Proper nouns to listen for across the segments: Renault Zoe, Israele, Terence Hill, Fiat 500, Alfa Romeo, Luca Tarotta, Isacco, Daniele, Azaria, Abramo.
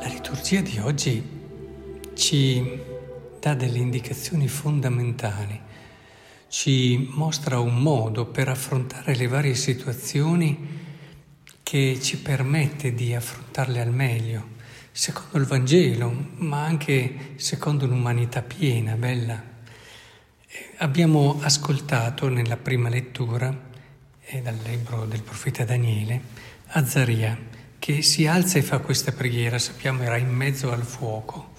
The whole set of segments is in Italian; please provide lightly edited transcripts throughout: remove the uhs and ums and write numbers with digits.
La liturgia di oggi ci dà delle indicazioni fondamentali, ci mostra un modo per affrontare le varie situazioni che ci permette di affrontarle al meglio, secondo il Vangelo, ma anche secondo un'umanità piena, bella. Abbiamo ascoltato nella prima lettura, dal libro del profeta Daniele, Azaria, che si alza e fa questa preghiera, sappiamo era in mezzo al fuoco,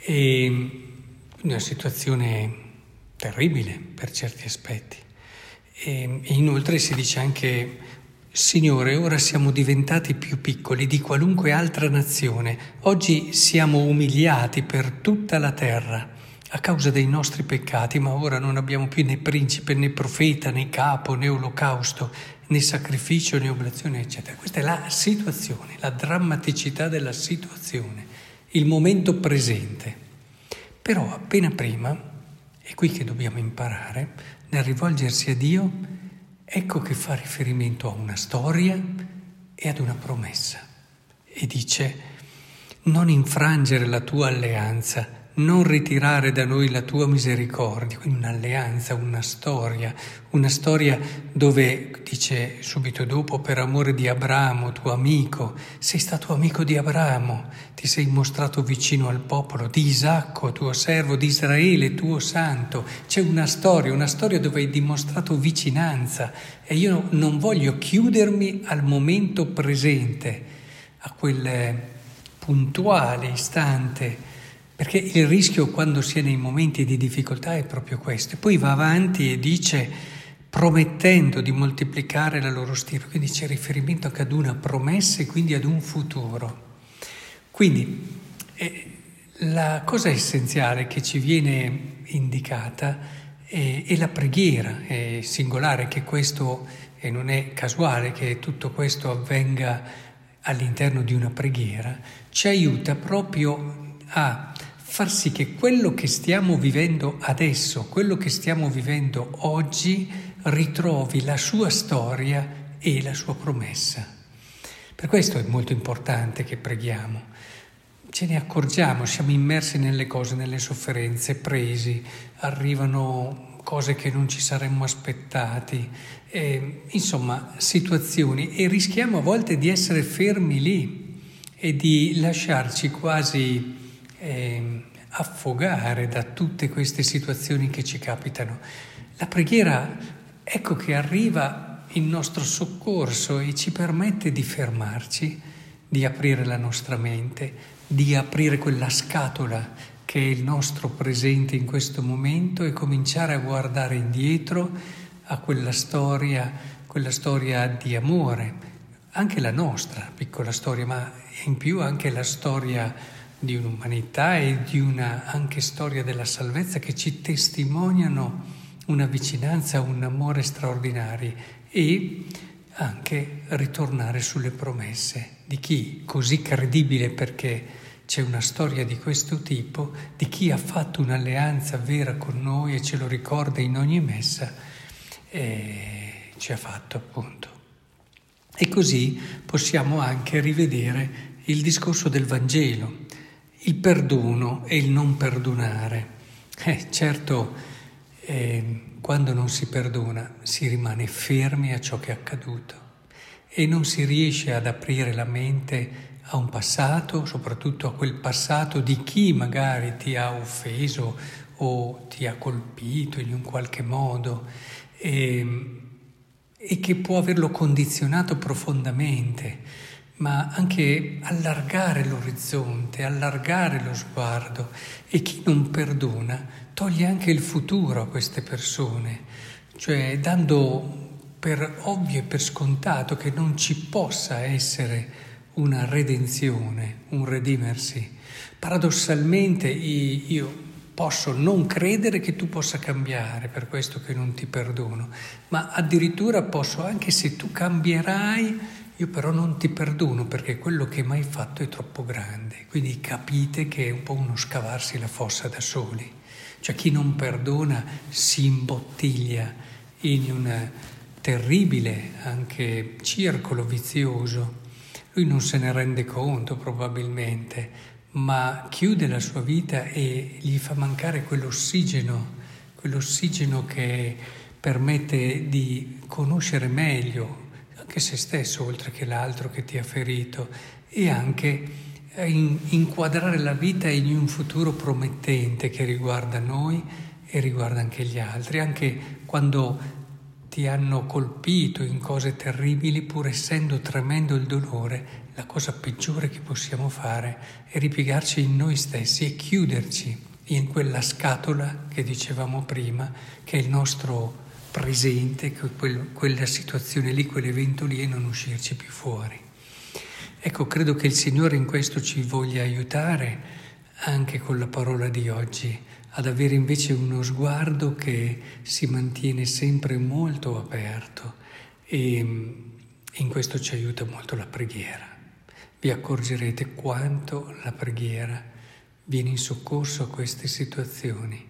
e una situazione terribile per certi aspetti. E inoltre si dice anche: Signore, ora siamo diventati più piccoli di qualunque altra nazione, oggi siamo umiliati per tutta la terra a causa dei nostri peccati, ma ora non abbiamo più né principe, né profeta, né capo, né olocausto, né sacrificio, né oblazione, eccetera. Questa è la situazione, la drammaticità della situazione, il momento presente. Però appena prima, è qui che dobbiamo imparare, nel rivolgersi a Dio, ecco che fa riferimento a una storia e ad una promessa e dice: non infrangere la tua alleanza, non ritirare da noi la tua misericordia. Quindi un'alleanza, una storia dove, dice subito dopo, per amore di Abramo, tuo amico, sei stato amico di Abramo, ti sei mostrato vicino al popolo, di Isacco, tuo servo, di Israele, tuo santo. C'è una storia dove hai dimostrato vicinanza e io non voglio chiudermi al momento presente, a quel puntuale istante, perché il rischio quando si è nei momenti di difficoltà è proprio questo. Poi va avanti e dice: promettendo di moltiplicare la loro stirpe. Quindi c'è riferimento anche ad una promessa e quindi ad un futuro. Quindi la cosa essenziale che ci viene indicata è la preghiera. È singolare che questo, e non è casuale che tutto questo avvenga all'interno di una preghiera, ci aiuta proprio a far sì che quello che stiamo vivendo adesso, quello che stiamo vivendo oggi, ritrovi la sua storia e la sua promessa. Per questo è molto importante che preghiamo, ce ne accorgiamo, siamo immersi nelle cose, nelle sofferenze, presi, arrivano cose che non ci saremmo aspettati, insomma situazioni, e rischiamo a volte di essere fermi lì e di lasciarci quasi affogare da tutte queste situazioni che ci capitano. La preghiera, ecco che arriva in nostro soccorso e ci permette di fermarci, di aprire la nostra mente, di aprire quella scatola che è il nostro presente in questo momento e cominciare a guardare indietro a quella storia di amore, anche la nostra piccola storia, ma in più anche la storia di un'umanità e di una anche storia della salvezza, che ci testimoniano una vicinanza, un amore straordinari, e anche ritornare sulle promesse di chi, così credibile perché c'è una storia di questo tipo, di chi ha fatto un'alleanza vera con noi e ce lo ricorda in ogni messa, e ci ha fatto appunto. E così possiamo anche rivedere il discorso del Vangelo, il perdono e il non perdonare. Quando non si perdona si rimane fermi a ciò che è accaduto e non si riesce ad aprire la mente a un passato, soprattutto a quel passato di chi magari ti ha offeso o ti ha colpito in un qualche modo e che può averlo condizionato profondamente, ma anche allargare l'orizzonte, allargare lo sguardo. E chi non perdona toglie anche il futuro a queste persone, cioè dando per ovvio e per scontato che non ci possa essere una redenzione, un redimersi. Paradossalmente io posso non credere che tu possa cambiare, per questo che non ti perdono, ma addirittura posso, anche se tu cambierai, io però non ti perdono perché quello che mi hai fatto è troppo grande. Quindi capite che è un po' uno scavarsi la fossa da soli. Cioè chi non perdona si imbottiglia in un terribile anche circolo vizioso. Lui non se ne rende conto probabilmente, ma chiude la sua vita e gli fa mancare quell'ossigeno che permette di conoscere meglio anche se stesso, oltre che l'altro che ti ha ferito, e anche inquadrare la vita in un futuro promettente che riguarda noi e riguarda anche gli altri, anche quando ti hanno colpito in cose terribili, pur essendo tremendo il dolore, la cosa peggiore che possiamo fare è ripiegarci in noi stessi e chiuderci in quella scatola che dicevamo prima, che è il nostro presente, quella situazione lì, quell'evento lì, e non uscirci più fuori. Ecco, credo che il Signore in questo ci voglia aiutare anche con la parola di oggi, ad avere invece uno sguardo che si mantiene sempre molto aperto, e in questo ci aiuta molto la preghiera. Vi accorgerete quanto la preghiera viene in soccorso a queste situazioni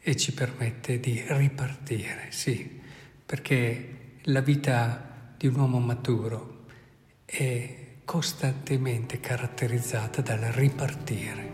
e ci permette di ripartire, sì, perché la vita di un uomo maturo è costantemente caratterizzata dal ripartire.